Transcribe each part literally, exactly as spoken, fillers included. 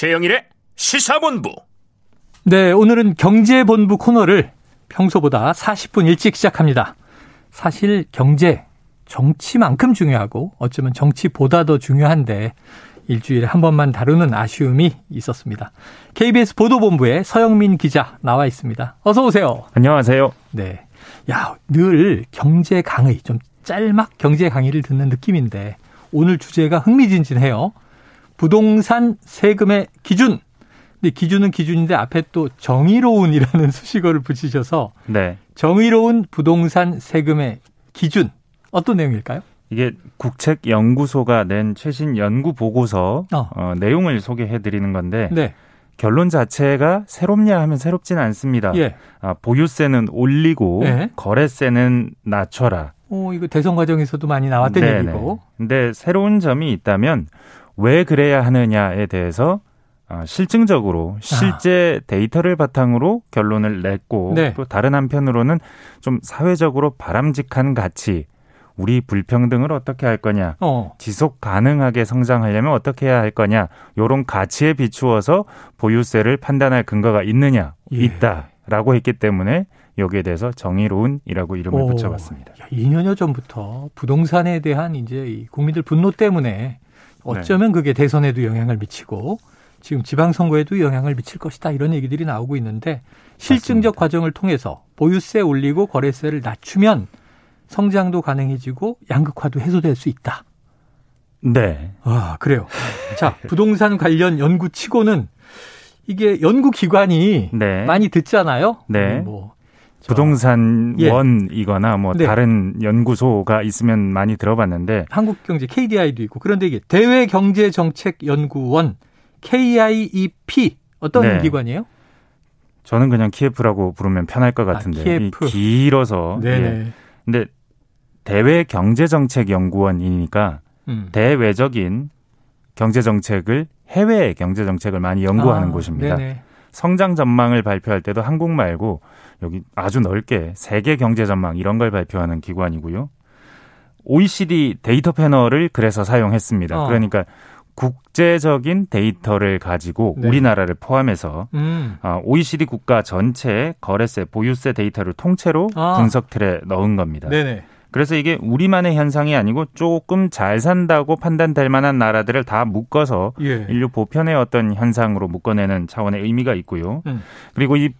최영일의 시사본부. 네, 오늘은 경제본부 코너를 평소보다 사십 분 일찍 시작합니다. 사실 경제, 정치만큼 중요하고 어쩌면 정치보다 더 중요한데 일주일에 한 번만 다루는 아쉬움이 있었습니다. 케이비에스 보도본부의 서영민 기자 나와 있습니다. 어서 오세요. 안녕하세요. 네, 야, 늘 경제 강의, 좀 짤막 경제 강의를 듣는 느낌인데 오늘 주제가 흥미진진해요. 부동산 세금의 기준. 근데 기준은 기준인데 앞에 또 정의로운이라는 수식어를 붙이셔서 네. 정의로운 부동산 세금의 기준. 어떤 내용일까요? 이게 국책연구소가 낸 최신 연구 보고서 어. 어, 내용을 소개해드리는 건데 네. 결론 자체가 새롭냐 하면 새롭진 않습니다. 예. 아, 보유세는 올리고 예. 거래세는 낮춰라. 오, 이거 대선 과정에서도 많이 나왔던 네네. 얘기고. 근데 새로운 점이 있다면 왜 그래야 하느냐에 대해서 어, 실증적으로 실제 아. 데이터를 바탕으로 결론을 냈고 네. 또 다른 한편으로는 좀 사회적으로 바람직한 가치. 우리 불평등을 어떻게 할 거냐, 어. 지속 가능하게 성장하려면 어떻게 해야 할 거냐, 이런 가치에 비추어서 보유세를 판단할 근거가 있느냐, 예. 있다라고 했기 때문에 여기에 대해서 정의로운이라고 이름을 오. 붙여봤습니다. 야, 이 년여 전부터 부동산에 대한 이제 이 국민들 분노 때문에 어쩌면 네. 그게 대선에도 영향을 미치고 지금 지방선거에도 영향을 미칠 것이다 이런 얘기들이 나오고 있는데 실증적 맞습니다. 과정을 통해서 보유세 올리고 거래세를 낮추면 성장도 가능해지고 양극화도 해소될 수 있다. 네. 아, 그래요. 자, 부동산 관련 연구치고는 이게 연구기관이 네. 많이 듣잖아요. 네. 뭐 부동산원이거나 예. 뭐 네. 다른 연구소가 있으면 많이 들어봤는데. 한국경제 케이디아이도 있고. 그런데 이게 대외경제정책연구원 케이아이이피 어떤 네. 기관이에요? 저는 그냥 키이에프라고 부르면 편할 것 같은데. 아, 키이에프. 이 길어서. 네. 예. 근데 대외경제정책연구원이니까 음. 대외적인 경제정책을 해외의 경제정책을 많이 연구하는 아, 곳입니다. 네네. 성장 전망을 발표할 때도 한국 말고 여기 아주 넓게 세계 경제전망 이런 걸 발표하는 기관이고요. 오이시디 데이터 패널을 그래서 사용했습니다. 어. 그러니까 국제적인 데이터를 가지고 네. 우리나라를 포함해서 음. 오이시디 국가 전체의 거래세, 보유세 데이터를 통째로 아. 분석 틀에 넣은 겁니다. 네네. 그래서 이게 우리만의 현상이 아니고 조금 잘 산다고 판단될 만한 나라들을 다 묶어서 예. 인류 보편의 어떤 현상으로 묶어내는 차원의 의미가 있고요. 음. 그리고 이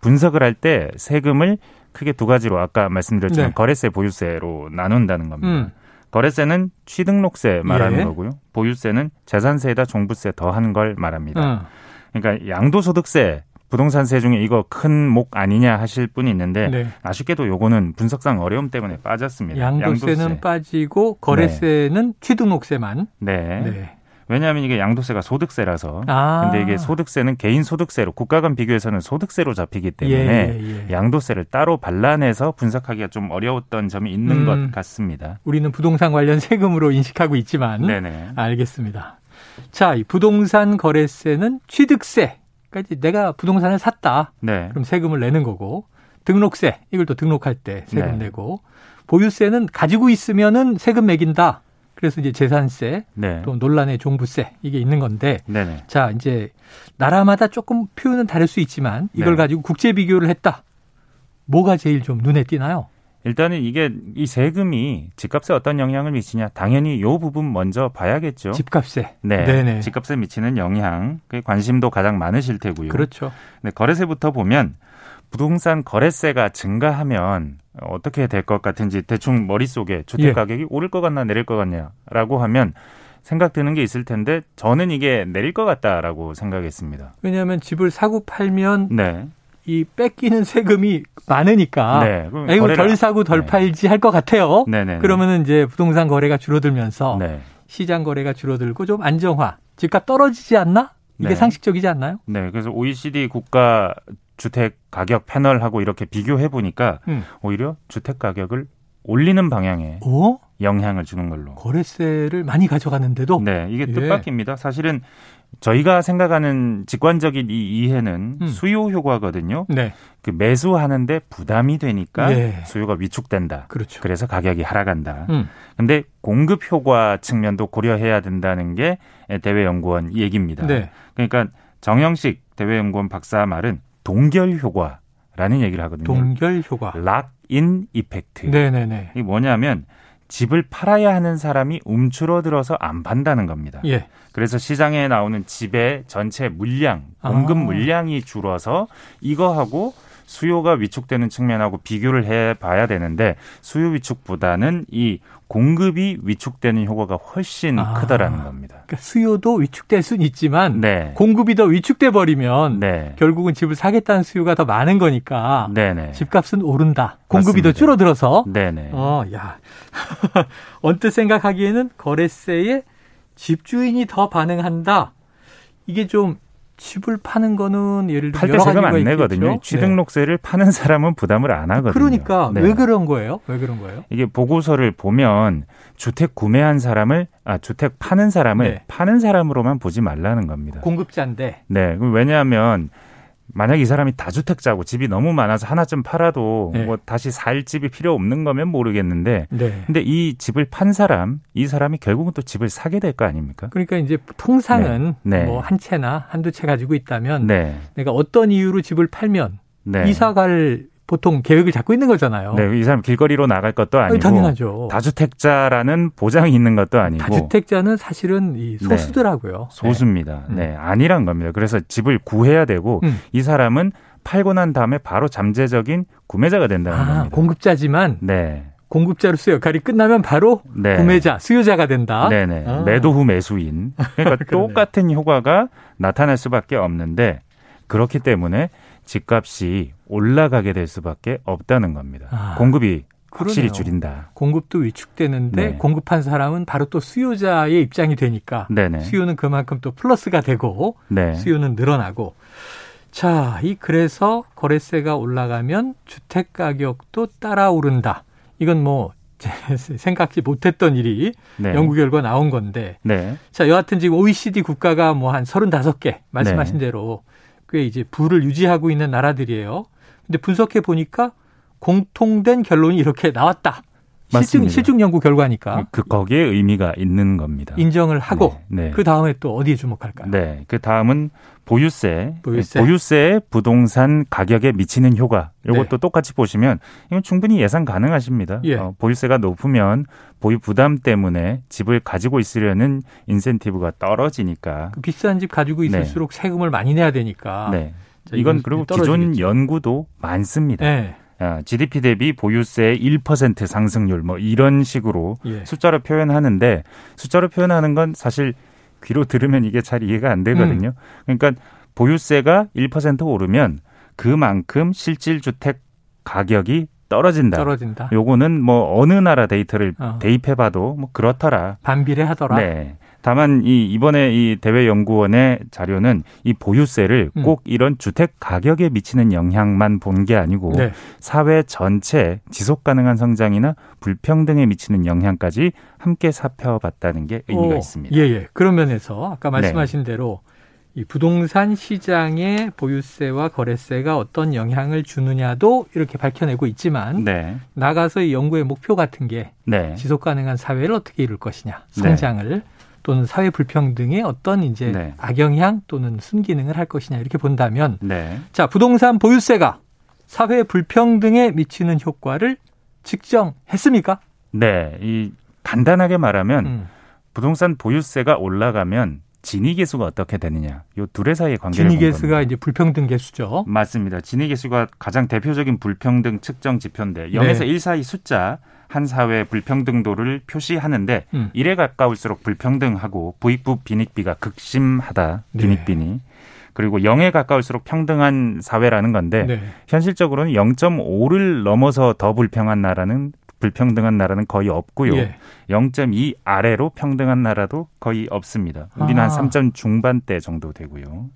분석을 할 때 세금을 크게 두 가지로 아까 말씀드렸지만 네. 거래세, 보유세로 나눈다는 겁니다. 음. 거래세는 취등록세 말하는 예. 거고요. 보유세는 재산세에다 종부세 더한 걸 말합니다. 음. 그러니까 양도소득세, 부동산세 중에 이거 큰 목 아니냐 하실 분이 있는데 네. 아쉽게도 요거는 분석상 어려움 때문에 빠졌습니다. 양도세는 양도세. 빠지고 거래세는 네. 취등록세만. 네. 네. 왜냐하면 이게 양도세가 소득세라서 아. 근데 이게 소득세는 개인 소득세로 국가 간 비교해서는 소득세로 잡히기 때문에 예, 예. 양도세를 따로 발라내서 분석하기가 좀 어려웠던 점이 있는 음, 것 같습니다. 우리는 부동산 관련 세금으로 인식하고 있지만 네네. 알겠습니다. 자, 이 부동산 거래세는 취득세. 그러니까 이제 내가 부동산을 샀다. 네. 그럼 세금을 내는 거고 등록세. 이걸 또 등록할 때 세금 네. 내고 보유세는 가지고 있으면은 세금 매긴다. 그래서 이제 재산세, 네. 또 논란의 종부세 이게 있는 건데, 네네. 자 이제 나라마다 조금 표현은 다를 수 있지만 이걸 네. 가지고 국제 비교를 했다. 뭐가 제일 좀 눈에 띄나요? 일단은 이게 이 세금이 집값에 어떤 영향을 미치냐, 당연히 요 부분 먼저 봐야겠죠. 집값에, 네, 네네. 집값에 미치는 영향, 그 관심도 가장 많으실 테고요. 그렇죠. 네, 거래세부터 보면 부동산 거래세가 증가하면. 어떻게 될 것 같은지 대충 머릿속에 주택가격이 예. 오를 것 같나 내릴 것 같냐라고 하면 생각드는 게 있을 텐데 저는 이게 내릴 것 같다라고 생각했습니다. 왜냐하면 집을 사고 팔면 네. 이 뺏기는 세금이 많으니까 네. 에이, 거래를... 덜 사고 덜 네. 팔지 할 것 같아요. 네네네. 그러면은 이제 부동산 거래가 줄어들면서 네. 시장 거래가 줄어들고 좀 안정화, 집값 떨어지지 않나? 이게 네. 상식적이지 않나요? 네, 그래서 오이시디 국가 주택 가격 패널하고 이렇게 비교해 보니까 음. 오히려 주택 가격을 올리는 방향에 어? 영향을 주는 걸로. 거래세를 많이 가져가는데도? 네. 이게 뜻밖입니다. 예. 사실은 저희가 생각하는 직관적인 이 이해는 음. 수요 효과거든요. 네. 그 매수하는데 부담이 되니까 예. 수요가 위축된다. 그렇죠. 그래서 가격이 하락한다. 그런데 음. 공급 효과 측면도 고려해야 된다는 게 대외연구원 얘기입니다. 네. 그러니까 정영식 대외연구원 박사 말은 동결 효과라는 얘기를 하거든요. 동결 효과. 락인 이펙트. 네네네. 이게 뭐냐면 집을 팔아야 하는 사람이 움츠러들어서 안 판다는 겁니다. 예. 그래서 시장에 나오는 집의 전체 물량, 공급 아. 물량이 줄어서 이거하고 수요가 위축되는 측면하고 비교를 해봐야 되는데 수요 위축보다는 이 공급이 위축되는 효과가 훨씬 아. 크다라는 겁니다. 그러니까 수요도 위축될 순 있지만 네. 공급이 더 위축돼 버리면 네. 결국은 집을 사겠다는 수요가 더 많은 거니까 네네. 집값은 오른다. 공급이 맞습니다. 더 줄어들어서. 네네. 어, 야. 언뜻 생각하기에는 거래세에 집주인이 더 반응한다. 이게 좀. 집을 파는 거는 예를 들면 여러 가지가 안 내거든요. 취등록세를 네. 파는 사람은 부담을 안 하거든요. 그러니까 네. 왜 그런 거예요? 왜 그런 거예요? 이게 보고서를 보면 주택 구매한 사람을 아 주택 파는 사람을 네. 파는 사람으로만 보지 말라는 겁니다. 공급자인데. 네. 왜냐하면 만약 이 사람이 다주택자고 집이 너무 많아서 하나쯤 팔아도 네. 뭐 다시 살 집이 필요 없는 거면 모르겠는데 네. 근데 이 집을 판 사람, 이 사람이 결국은 또 집을 사게 될 거 아닙니까? 그러니까 이제 통상은 네. 네. 뭐 한 채나 한두 채 가지고 있다면 네. 내가 어떤 이유로 집을 팔면 네. 이사 갈 보통 계획을 잡고 있는 거잖아요. 네, 이 사람 길거리로 나갈 것도 아니고 당연하죠. 다주택자라는 보장이 있는 것도 아니고 다주택자는 사실은 이 소수더라고요. 네, 소수입니다. 네. 네, 아니란 겁니다. 그래서 집을 구해야 되고 음. 이 사람은 팔고 난 다음에 바로 잠재적인 구매자가 된다는 아, 겁니다. 공급자지만 네. 공급자로서 역할이 끝나면 바로 네. 구매자, 수요자가 된다. 네네. 아. 매도 후 매수인. 그러니까 똑같은 효과가 나타날 수밖에 없는데 그렇기 때문에 집값이 올라가게 될 수밖에 없다는 겁니다. 아, 공급이 확실히 그러네요. 줄인다. 공급도 위축되는데 네. 공급한 사람은 바로 또 수요자의 입장이 되니까 네네. 수요는 그만큼 또 플러스가 되고 네. 수요는 늘어나고 자, 이 그래서 거래세가 올라가면 주택 가격도 따라 오른다. 이건 뭐 생각지 못했던 일이 네. 연구 결과 나온 건데 네. 자, 여하튼 지금 오이시디 국가가 뭐 한 서른다섯 개 말씀하신 네. 대로 꽤 이제 부를 유지하고 있는 나라들이에요. 근데 분석해 보니까 공통된 결론이 이렇게 나왔다. 실증, 실증 연구 결과니까. 그 거기에 의미가 있는 겁니다. 인정을 하고 네, 네. 그 다음에 또 어디에 주목할까요? 네, 그 다음은 보유세. 보유세. 보유세의 부동산 가격에 미치는 효과. 이것도 네. 똑같이 보시면 이건 충분히 예상 가능하십니다. 예. 어, 보유세가 높으면 보유 부담 때문에 집을 가지고 있으려는 인센티브가 떨어지니까. 그 비싼 집 가지고 있을수록 네. 세금을 많이 내야 되니까. 네. 자, 이건 그리고 떨어지겠죠. 기존 연구도 많습니다. 네. 지디피 대비 보유세의 일 퍼센트 상승률 뭐 이런 식으로 예. 숫자로 표현하는데 숫자로 표현하는 건 사실 귀로 들으면 이게 잘 이해가 안 되거든요. 음. 그러니까 보유세가 일 퍼센트 오르면 그만큼 실질 주택 가격이 떨어진다. 떨어진다. 요거는 뭐 어느 나라 데이터를 어. 대입해봐도 뭐 그렇더라. 반비례하더라. 네. 다만 이 이번에 이 대외연구원의 자료는 이 보유세를 음. 꼭 이런 주택 가격에 미치는 영향만 본 게 아니고 네. 사회 전체 지속가능한 성장이나 불평등에 미치는 영향까지 함께 살펴봤다는 게 의미가 오, 있습니다. 예예. 그런 면에서 아까 말씀하신 네. 대로 이 부동산 시장에 보유세와 거래세가 어떤 영향을 주느냐도 이렇게 밝혀내고 있지만 네. 나가서 이 연구의 목표 같은 게 네. 지속가능한 사회를 어떻게 이룰 것이냐, 성장을. 네. 또는 사회 불평등의 어떤 이제 네. 악영향 또는 순기능을 할 것이냐 이렇게 본다면 네. 자, 부동산 보유세가 사회 불평등에 미치는 효과를 측정했습니까? 네. 이 간단하게 말하면 음. 부동산 보유세가 올라가면 진위계수가 어떻게 되느냐. 이 둘의 사이의 관계를 보는 겁니다. 진위계수가 이제 불평등 계수죠. 맞습니다. 진위계수가 가장 대표적인 불평등 측정 지표인데 영에서 네. 일 사이 숫자. 한 사회의 불평등도를 표시하는데 음. 일에 가까울수록 불평등하고 부익부 빈익비가 극심하다. 빈익빈이. 네. 그리고 영에 가까울수록 평등한 사회라는 건데 네. 현실적으로는 영 점 오를 넘어서 더 불평한 나라는 불평등한 나라는 거의 없고요. 예. 영 점 이 아래로 평등한 나라도 거의 없습니다. 우리는 아. 한 삼 점 중반대 정도 되고요.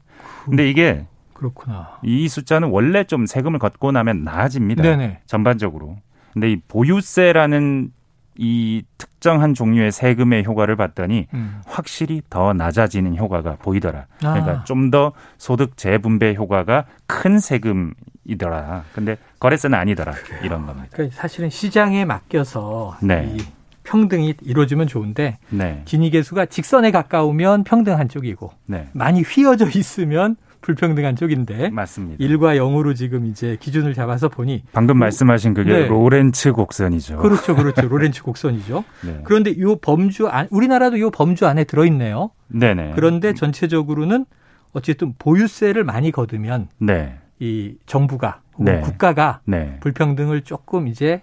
근데 이게 그렇구나. 이 숫자는 원래 좀 세금을 걷고 나면 나아집니다. 네네. 전반적으로. 근데 이 보유세라는 이 특정한 종류의 세금의 효과를 봤더니 음. 확실히 더 낮아지는 효과가 보이더라. 아. 그러니까 좀 더 소득 재분배 효과가 큰 세금이더라. 근데 거래세는 아니더라. 그래요. 이런 겁니다. 그러니까 사실은 시장에 맡겨서 네. 이 평등이 이루어지면 좋은데 네. 기니계수가 직선에 가까우면 평등한 쪽이고 네. 많이 휘어져 있으면 불평등한 쪽인데 맞습니다. 일과 영으로 지금 이제 기준을 잡아서 보니 방금 말씀하신 그게 네. 로렌츠 곡선이죠. 그렇죠. 그렇죠. 로렌츠 곡선이죠. 네. 그런데 이 범주 안, 우리나라도 이 범주 안에 들어있네요. 네네. 그런데 전체적으로는 어쨌든 보유세를 많이 거두면 네. 이 정부가 네. 국가가 네. 불평등을 조금 이제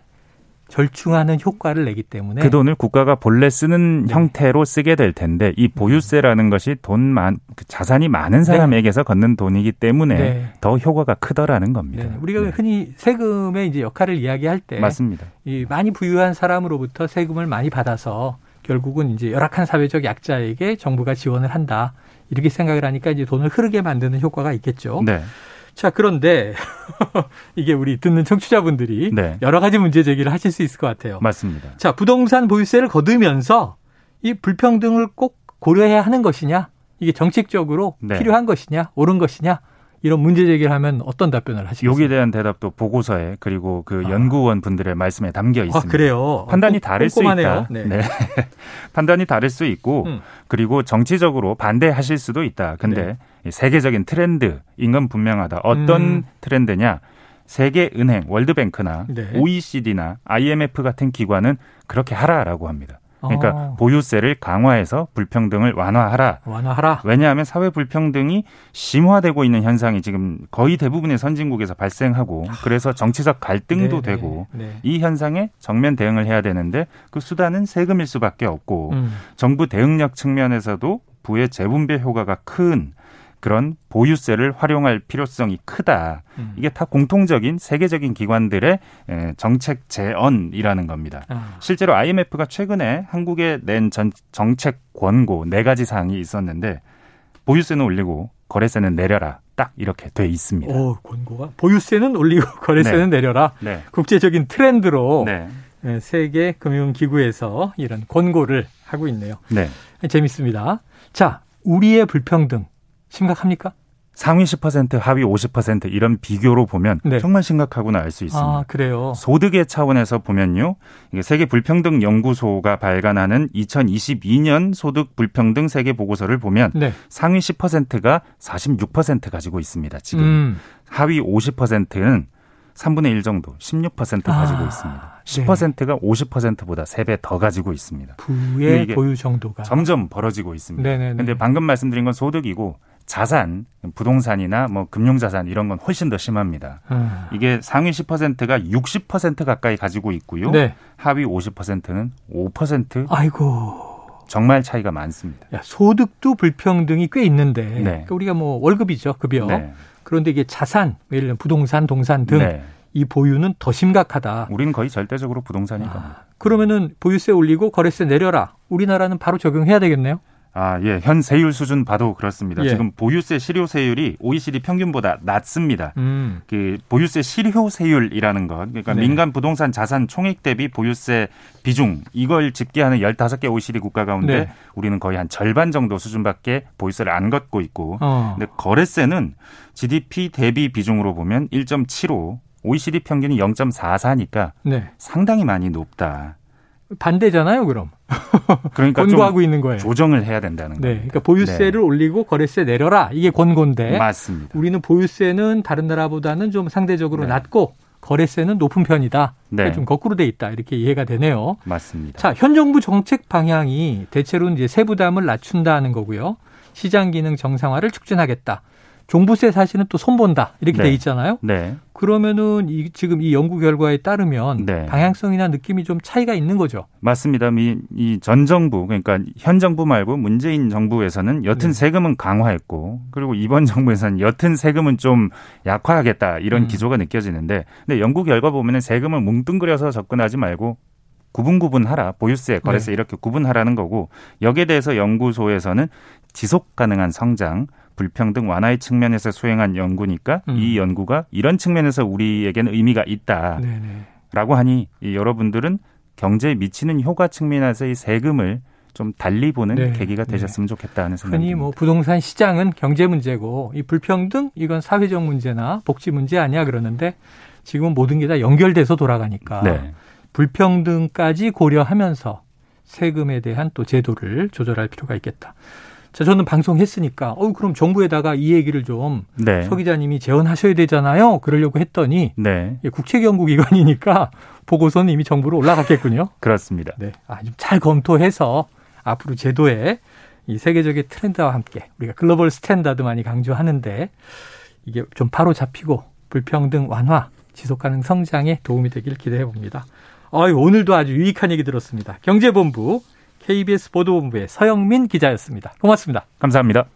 절충하는 효과를 내기 때문에 그 돈을 국가가 본래 쓰는 네. 형태로 쓰게 될 텐데 이 보유세라는 것이 돈만 자산이 많은 사람에게서 네. 걷는 돈이기 때문에 네. 더 효과가 크더라는 겁니다. 네. 우리가 네. 흔히 세금의 이제 역할을 이야기할 때 맞습니다. 이 많이 부유한 사람으로부터 세금을 많이 받아서 결국은 이제 열악한 사회적 약자에게 정부가 지원을 한다 이렇게 생각을 하니까 이제 돈을 흐르게 만드는 효과가 있겠죠. 네. 자, 그런데 이게 우리 듣는 청취자분들이 네. 여러 가지 문제 제기를 하실 수 있을 것 같아요. 맞습니다. 자, 부동산 보유세를 거두면서 이 불평등을 꼭 고려해야 하는 것이냐? 이게 정책적으로 네. 필요한 것이냐? 옳은 것이냐? 이런 문제 제기를 하면 어떤 답변을 하시겠어요? 여기에 대한 대답도 보고서에 그리고 그 연구원 분들의 말씀에 담겨 있습니다. 아, 그래요? 판단이 다를 꼼꼼하네요. 수 있다. 네. 네. 판단이 다를 수 있고 음. 그리고 정치적으로 반대하실 수도 있다. 근데 네. 세계적인 트렌드인 건 분명하다. 어떤 음. 트렌드냐? 세계은행, 월드뱅크나 네. 오이시디나 아이엠에프 같은 기관은 그렇게 하라라고 합니다. 그러니까 아. 보유세를 강화해서 불평등을 완화하라. 완화하라. 왜냐하면 사회 불평등이 심화되고 있는 현상이 지금 거의 대부분의 선진국에서 발생하고 그래서 정치적 갈등도 아. 되고 네. 이 현상에 정면 대응을 해야 되는데 그 수단은 세금일 수밖에 없고 음. 정부 대응력 측면에서도 부의 재분배 효과가 큰 그런 보유세를 활용할 필요성이 크다. 음. 이게 다 공통적인 세계적인 기관들의 정책 제언이라는 겁니다. 아. 실제로 아이엠에프가 최근에 한국에 낸 전, 정책 권고 네 가지 사항이 있었는데 보유세는 올리고 거래세는 내려라. 딱 이렇게 돼 있습니다. 오, 권고가? 보유세는 올리고 거래세는 네. 내려라. 네. 국제적인 트렌드로 네. 세계 금융기구에서 이런 권고를 하고 있네요. 네. 재밌습니다. 자, 우리의 불평등. 심각합니까? 상위 십 퍼센트, 하위 오십 퍼센트 이런 비교로 보면 네. 정말 심각하구나 알 수 있습니다. 아, 그래요? 소득의 차원에서 보면요. 이게 세계 불평등 연구소가 발간하는 이천이십이 년 소득 불평등 세계 보고서를 보면 네. 상위 십 퍼센트가 사십육 퍼센트 가지고 있습니다. 지금 음. 하위 오십 퍼센트는 삼분의 일 정도 십육 퍼센트 아, 가지고 있습니다. 십 퍼센트가 네. 오십 퍼센트보다 세 배 더 가지고 있습니다. 부의 보유 정도가. 점점 벌어지고 있습니다. 그런데 방금 말씀드린 건 소득이고 자산, 부동산이나 뭐 금융자산 이런 건 훨씬 더 심합니다. 아. 이게 상위 십 퍼센트가 육십 퍼센트 가까이 가지고 있고요. 네. 하위 오십 퍼센트는 오 퍼센트. 아이고. 정말 차이가 많습니다. 야, 소득도 불평등이 꽤 있는데 네. 그러니까 우리가 뭐 월급이죠. 급여. 네. 그런데 이게 자산, 예를 들면 부동산, 동산 등 이 네. 보유는 더 심각하다. 우리는 거의 절대적으로 부동산인 겁니다. 아, 그러면은 보유세 올리고 거래세 내려라. 우리나라는 바로 적용해야 되겠네요. 아, 예. 현 세율 수준 봐도 그렇습니다. 예. 지금 보유세 실효 세율이 오이시디 평균보다 낮습니다. 음. 그 보유세 실효 세율이라는 것. 그러니까 네. 민간 부동산 자산 총액 대비 보유세 비중 이걸 집계하는 열다섯 개 오이시디 국가 가운데 네. 우리는 거의 한 절반 정도 수준밖에 보유세를 안 걷고 있고. 어. 근데 거래세는 지디피 대비 비중으로 보면 일 점 칠오, 오이시디 평균이 영 점 사사니까 네. 상당히 많이 높다. 반대잖아요, 그럼. 그러니까 권고하고 있는 거예요. 조정을 해야 된다는 거예요. 네, 그러니까 보유세를 네. 올리고 거래세 내려라. 이게 권고인데. 맞습니다. 우리는 보유세는 다른 나라보다는 좀 상대적으로 네. 낮고 거래세는 높은 편이다. 네. 그러니까 좀 거꾸로 돼 있다. 이렇게 이해가 되네요. 맞습니다. 자, 현 정부 정책 방향이 대체로는 이제 세부담을 낮춘다는 거고요. 시장 기능 정상화를 촉진하겠다. 종부세 사실은 또 손본다. 이렇게 네. 돼 있잖아요. 네. 그러면은 이 지금 이 연구 결과에 따르면 네. 방향성이나 느낌이 좀 차이가 있는 거죠. 맞습니다. 이, 이 전 정부 그러니까 현 정부 말고 문재인 정부에서는 여튼 네. 세금은 강화했고 그리고 이번 정부에서는 여튼 세금은 좀 약화하겠다. 이런 음. 기조가 느껴지는데 근데 연구 결과 보면은 세금을 뭉뚱그려서 접근하지 말고 구분구분하라. 보유세, 거래세 네. 이렇게 구분하라는 거고 여기에 대해서 연구소에서는 지속 가능한 성장 불평등 완화의 측면에서 수행한 연구니까 음. 이 연구가 이런 측면에서 우리에게는 의미가 있다. 네네. 라고 하니 이 여러분들은 경제에 미치는 효과 측면에서 이 세금을 좀 달리 보는 네, 계기가 되셨으면 네. 좋겠다는 생각입니다. 흔히 뭐 부동산 시장은 경제 문제고 이 불평등 이건 사회적 문제나 복지 문제 아니야 그러는데 지금 모든 게 다 연결돼서 돌아가니까 네. 불평등까지 고려하면서 세금에 대한 또 제도를 조절할 필요가 있겠다. 자, 저는 방송했으니까 어 그럼 정부에다가 이 얘기를 좀 네. 서 기자님이 제언하셔야 되잖아요. 그러려고 했더니 네. 예, 국책연구기관이니까 보고서는 이미 정부로 올라갔겠군요. 그렇습니다. 네, 아, 좀 잘 검토해서 앞으로 제도에 이 세계적인 트렌드와 함께 우리가 글로벌 스탠다드 많이 강조하는데 이게 좀 바로 잡히고 불평등 완화, 지속가능 성장에 도움이 되길 기대해 봅니다. 어이, 오늘도 아주 유익한 얘기 들었습니다. 경제본부 케이비에스 보도본부의 서영민 기자였습니다. 고맙습니다. 감사합니다.